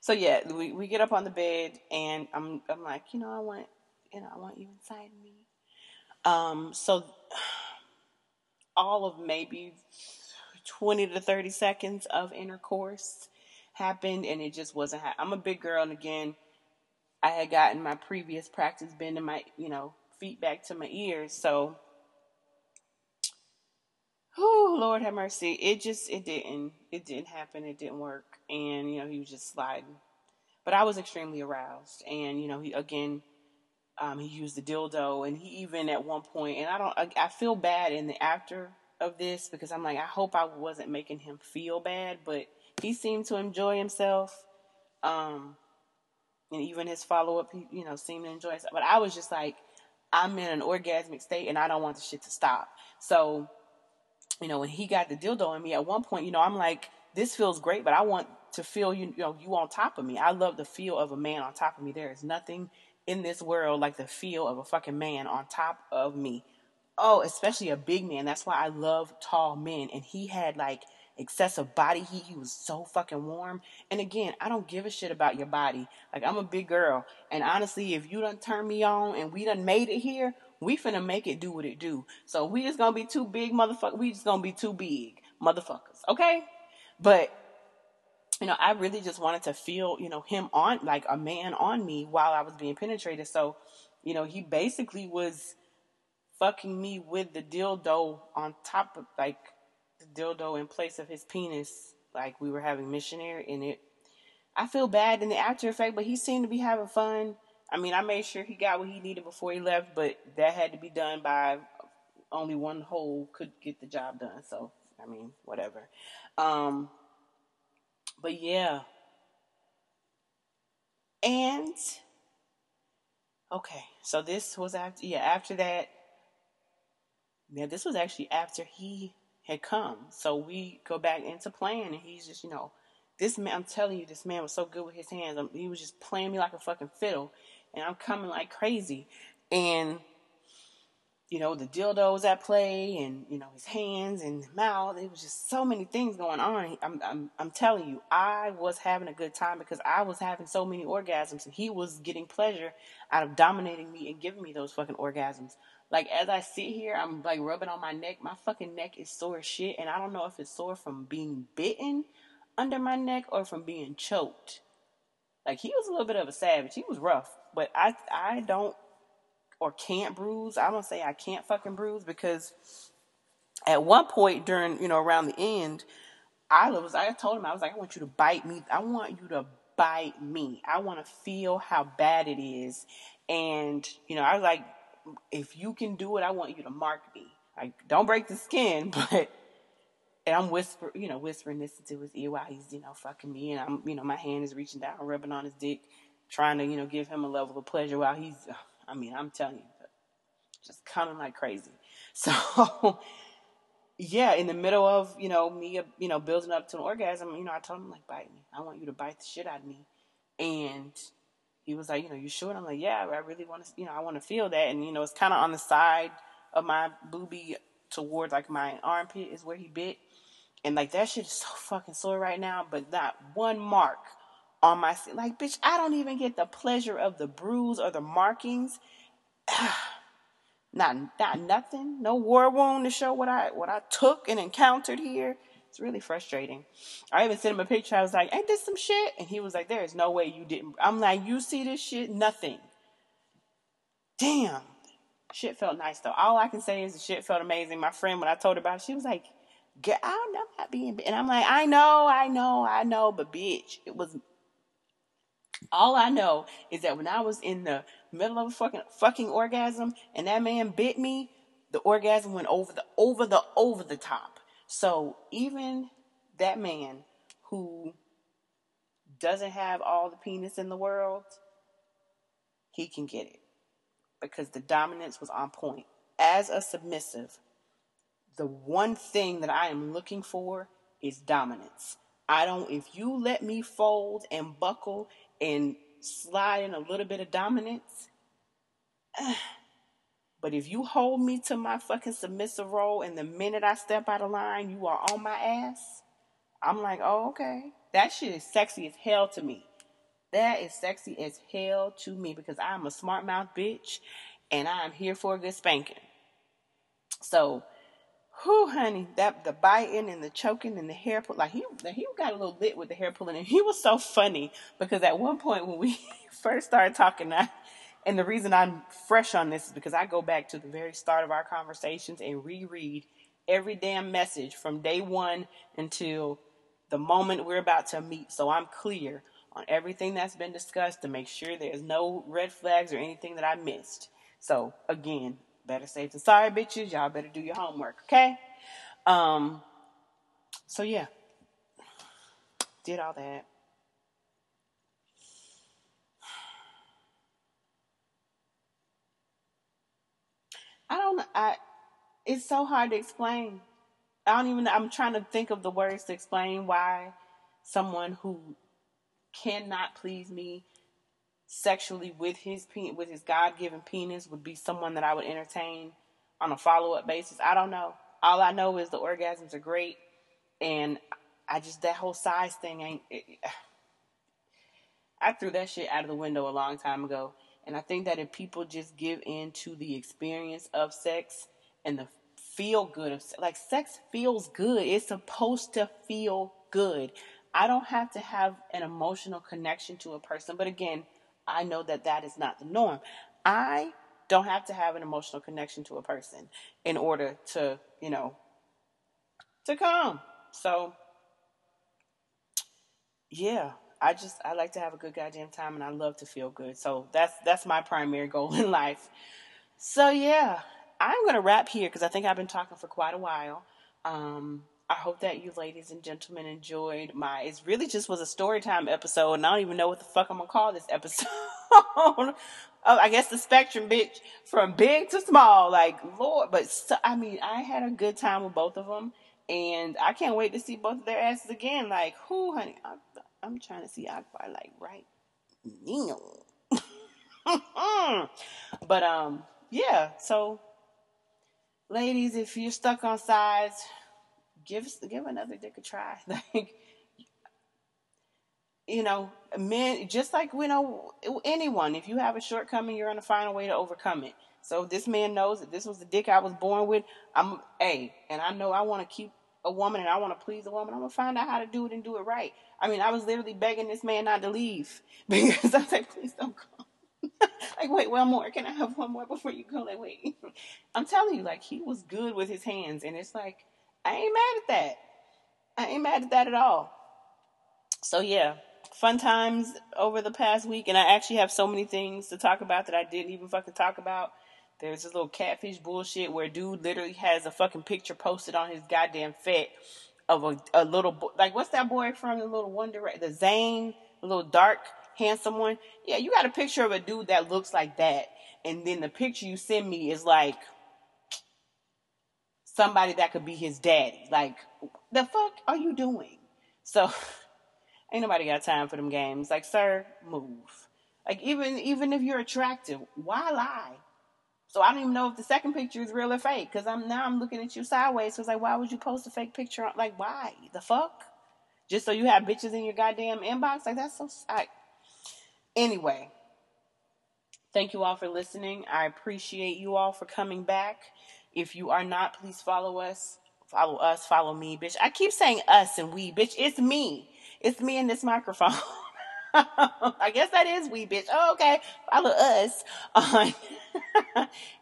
So yeah, we, we get up on the bed and I'm I'm like, you know, I want you know, I want you inside me. Um, so all of maybe twenty to thirty seconds of intercourse happened, and it just wasn't happening. I'm a big girl, and again, I had gotten my previous practice bending my, you know, feet back to my ears, so, oh, Lord have mercy, it just, it didn't, it didn't happen, it didn't work, and, you know, he was just sliding, but I was extremely aroused, and, you know, he, again, um, he used the dildo, and he even at one point, and I don't, I, I feel bad in the after of this, because I'm like, I hope I wasn't making him feel bad, but he seemed to enjoy himself, um, and even his follow-up, he, you know, seemed to enjoy himself. But I was just like, I'm in an orgasmic state, and I don't want the shit to stop. So, you know, when he got the dildo on me, at one point, you know, I'm like, this feels great, but I want to feel, you, you know, you on top of me. I love the feel of a man on top of me. There is nothing in this world like the feel of a fucking man on top of me. Oh, especially a big man. That's why I love tall men. And he had, like, excessive body heat. He was so fucking warm. And again, I don't give a shit about your body. Like, I'm a big girl. And honestly, if you done turned me on and we done made it here, we finna make it do what it do. So we just gonna be too big, motherfucker. We just gonna be too big, motherfuckers. Okay? But, you know, I really just wanted to feel, you know, him on, like a man on me while I was being penetrated. So, you know, he basically was fucking me with the dildo on top of, like, dildo in place of his penis, like we were having missionary in it. I feel bad in the after effect, but he seemed to be having fun. I mean, I made sure he got what he needed before he left, but that had to be done by only one hole could get the job done. So, I mean, whatever. Um, but yeah. And, okay, so this was after, yeah, after that, yeah, this was actually after he had come. So we go back into playing, and he's just, you know, this man, I'm telling you, this man was so good with his hands. I'm, he was just playing me like a fucking fiddle, and I'm coming like crazy. And, you know, the dildo was at play, and, you know, his hands and mouth. It was just so many things going on. I'm, I'm, I'm telling you, I was having a good time because I was having so many orgasms, and he was getting pleasure out of dominating me and giving me those fucking orgasms. Like, as I sit here, I'm, like, rubbing on my neck. My fucking neck is sore as shit, and I don't know if it's sore from being bitten under my neck or from being choked. Like, he was a little bit of a savage. He was rough, but I I don't or can't bruise. I don't say I can't fucking bruise because at one point during, you know, around the end, I was, I told him, I was like, I want you to bite me. I want you to bite me. I want to feel how bad it is. And, you know, I was like, if you can do it, I want you to mark me. Like, don't break the skin, but. And I'm whisper, you know, whispering this into his ear while he's, you know, fucking me. And I'm, you know, my hand is reaching down, rubbing on his dick, trying to, you know, give him a level of pleasure while he's, I mean, I'm telling you, just coming like crazy. So, yeah, in the middle of, you know, me, you know, building up to an orgasm, you know, I told him, like, bite me. I want you to bite the shit out of me. And he was like, you know, you sure? And I'm like, yeah, I really want to, you know, I want to feel that. And, you know, it's kind of on the side of my boobie towards, like, my armpit is where he bit. And, like, that shit is so fucking sore right now, but not one mark on my... Like, bitch, I don't even get the pleasure of the bruise or the markings. not not nothing. No war wound to show what I what I took and encountered here. It's really frustrating. I even sent him a picture. I was like, ain't this some shit? And he was like, there is no way you didn't... I'm like, you see this shit? Nothing. Damn. Shit felt nice, though. All I can say is the shit felt amazing. My friend, when I told her about it, she was like... Girl, I'm not being, and I'm like, I know, I know, I know, but bitch, it was, all I know is that when I was in the middle of a fucking, fucking orgasm, and that man bit me, the orgasm went over the, over the, over the top. So, even that man, who doesn't have all the penis in the world, he can get it, because the dominance was on point. As a submissive, the one thing that I am looking for is dominance. I don't, if you let me fold and buckle and slide in a little bit of dominance, uh, but if you hold me to my fucking submissive role and the minute I step out of line, you are on my ass, I'm like, oh, okay. That shit is sexy as hell to me. That is sexy as hell to me because I'm a smart mouth bitch and I'm here for a good spanking. So, whew, honey, that the biting and the choking and the hair pull, like he he got a little lit with the hair pulling, and he was so funny because at one point when we first started talking, I, and the reason I'm fresh on this is because I go back to the very start of our conversations and reread every damn message from day one until the moment we're about to meet, so I'm clear on everything that's been discussed to make sure there's no red flags or anything that I missed. So again, better safe than sorry, bitches. Y'all better do your homework, okay? Um, so, yeah. Did all that. I don't... I. It's so hard to explain. I don't even... I'm trying to think of the words to explain why someone who cannot please me sexually with his pe- with his God-given penis would be someone that I would entertain on a follow-up basis. I don't know. All I know is the orgasms are great, and I just, that whole size thing ain't, it, I threw that shit out of the window a long time ago, and I think that if people just give in to the experience of sex and the feel good of, like, sex feels good. It's supposed to feel good. I don't have to have an emotional connection to a person, but again, I know that that is not the norm. I don't have to have an emotional connection to a person in order to, you know, to come. So, yeah, I just, I like to have a good goddamn time, and I love to feel good. So that's, that's my primary goal in life. So yeah, I'm going to wrap here because I think I've been talking for quite a while. Um, I hope that you ladies and gentlemen enjoyed my, it really just was a story time episode, and I don't even know what the fuck I'm going to call this episode. Oh, I guess the spectrum, bitch, from big to small, like, Lord, but so, I mean, I had a good time with both of them, and I can't wait to see both of their asses again. Like, who, honey, I, I'm trying to see Akbar, like, right now. But, um, yeah, so, ladies, if you're stuck on sides, give give another dick a try. Like, you know, men, just like, you know, anyone, if you have a shortcoming, you're going to find a way to overcome it. So this man knows that this was the dick I was born with. I'm a, and I know I want to keep a woman and I want to please a woman. I'm going to find out how to do it and do it right. I mean, I was literally begging this man not to leave because I was like, please don't come. Like, wait, one more. Can I have one more before you go? Like, wait. I'm telling you, like, he was good with his hands. And it's like, I ain't mad at that. I ain't mad at that at all. So, yeah. Fun times over the past week, and I actually have so many things to talk about that I didn't even fucking talk about. There's this little catfish bullshit where dude literally has a fucking picture posted on his goddamn F E T of a, a little boy. Like, what's that boy from the little One Direction, the Zane, the little dark, handsome one? Yeah, you got a picture of a dude that looks like that, and then the picture you send me is like somebody that could be his daddy. Like, the fuck are you doing? So... ain't nobody got time for them games. Like, sir, move. Like, even even if you're attractive, why lie? So I don't even know if the second picture is real or fake, because I'm now I'm looking at you sideways. So it's like, why would you post a fake picture? On, like, why the fuck? Just so you have bitches in your goddamn inbox? Like, that's so sad. Anyway, thank you all for listening. I appreciate you all for coming back. If you are not, please follow us. Follow us. Follow me, bitch. I keep saying us and we, bitch. It's me. It's me and this microphone. I guess that is we, bitch. Oh, okay. Follow us on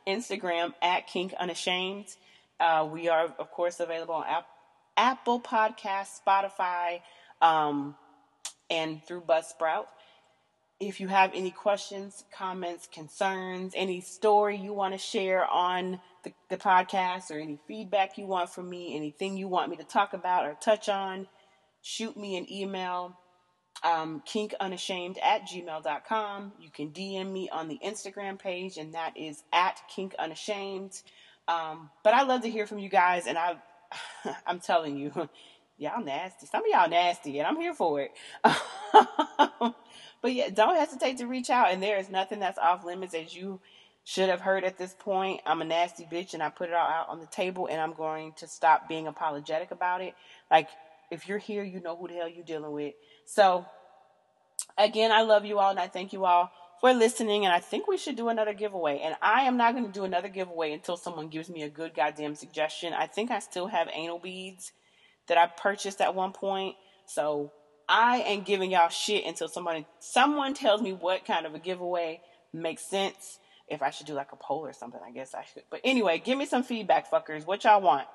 Instagram at Kink Unashamed. Uh, we are, of course, available on App- Apple Podcasts, Spotify, um, and through Buzzsprout. If you have any questions, comments, concerns, any story you want to share on the, the podcast, or any feedback you want from me, anything you want me to talk about or touch on, shoot me an email, um, kinkunashamed at gmail dot com. You can D M me on the Instagram page, and that is at kinkunashamed. Um, but I love to hear from you guys, and I, I'm telling you, y'all nasty. Some of y'all nasty, and I'm here for it. But yeah, don't hesitate to reach out, and there is nothing that's off limits, as you should have heard at this point. I'm a nasty bitch, and I put it all out on the table, and I'm going to stop being apologetic about it. Like, if you're here, you know who the hell you're dealing with. So, again, I love you all, and I thank you all for listening, and I think we should do another giveaway. And I am not going to do another giveaway until someone gives me a good goddamn suggestion. I think I still have anal beads that I purchased at one point. So, I ain't giving y'all shit until somebody, someone tells me what kind of a giveaway makes sense. If I should do like a poll or something, I guess I should. But anyway, give me some feedback, fuckers. What y'all want?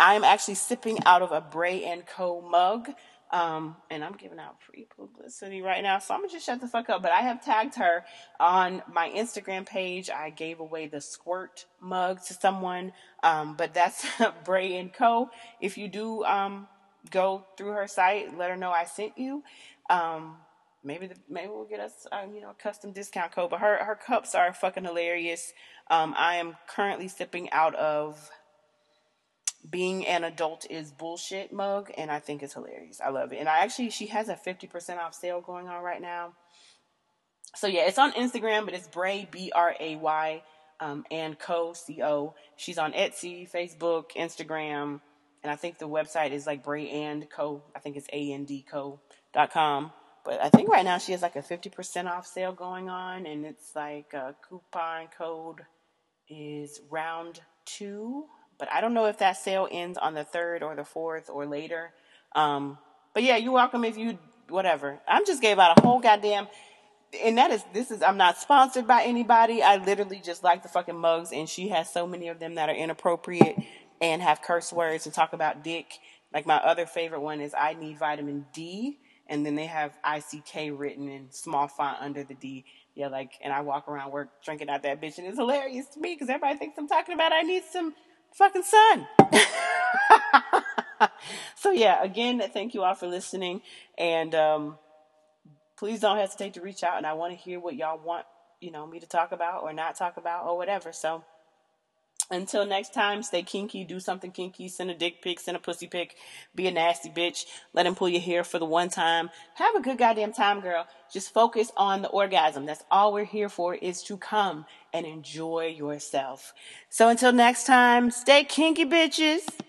I am actually sipping out of a Bray and Co. mug, um, and I'm giving out free publicity right now, so I'm going to just shut the fuck up. But I have tagged her on my Instagram page. I gave away the squirt mug to someone, um, but that's Bray and Co. If you do um, go through her site, let her know I sent you. Um, maybe the, maybe we'll get us um, you know, a custom discount code, but her, her cups are fucking hilarious. Um, I am currently sipping out of... Being an Adult is Bullshit mug, and I think it's hilarious. I love it. And I actually, she has a fifty percent off sale going on right now. So yeah, it's on Instagram, but it's Bray, B R A Y, um, and Co, C O. She's on Etsy, Facebook, Instagram, and I think the website is like Bray and Co. I think it's A N D co dot com. But I think right now she has like a fifty percent off sale going on, and it's like a coupon code is round two. But I don't know if that sale ends on the third or the fourth or later. Um, but yeah, you're welcome if you, whatever. I'm just gave out a whole goddamn, and that is, this is, I'm not sponsored by anybody. I literally just like the fucking mugs, and she has so many of them that are inappropriate and have curse words and talk about dick. Like, my other favorite one is I Need Vitamin D, and then they have I C K written in small font under the D. Yeah, like, and I walk around work drinking out that bitch, and it's hilarious to me because everybody thinks I'm talking about I need some fucking sun. So, yeah, again, thank you all for listening, and um, please don't hesitate to reach out, and I want to hear what y'all want, you know, me to talk about or not talk about or whatever. So, until next time, stay kinky, do something kinky, send a dick pic, send a pussy pic, be a nasty bitch, let him pull your hair for the one time. Have a good goddamn time, girl. Just focus on the orgasm. That's all we're here for, is to come and enjoy yourself. So until next time, stay kinky, bitches.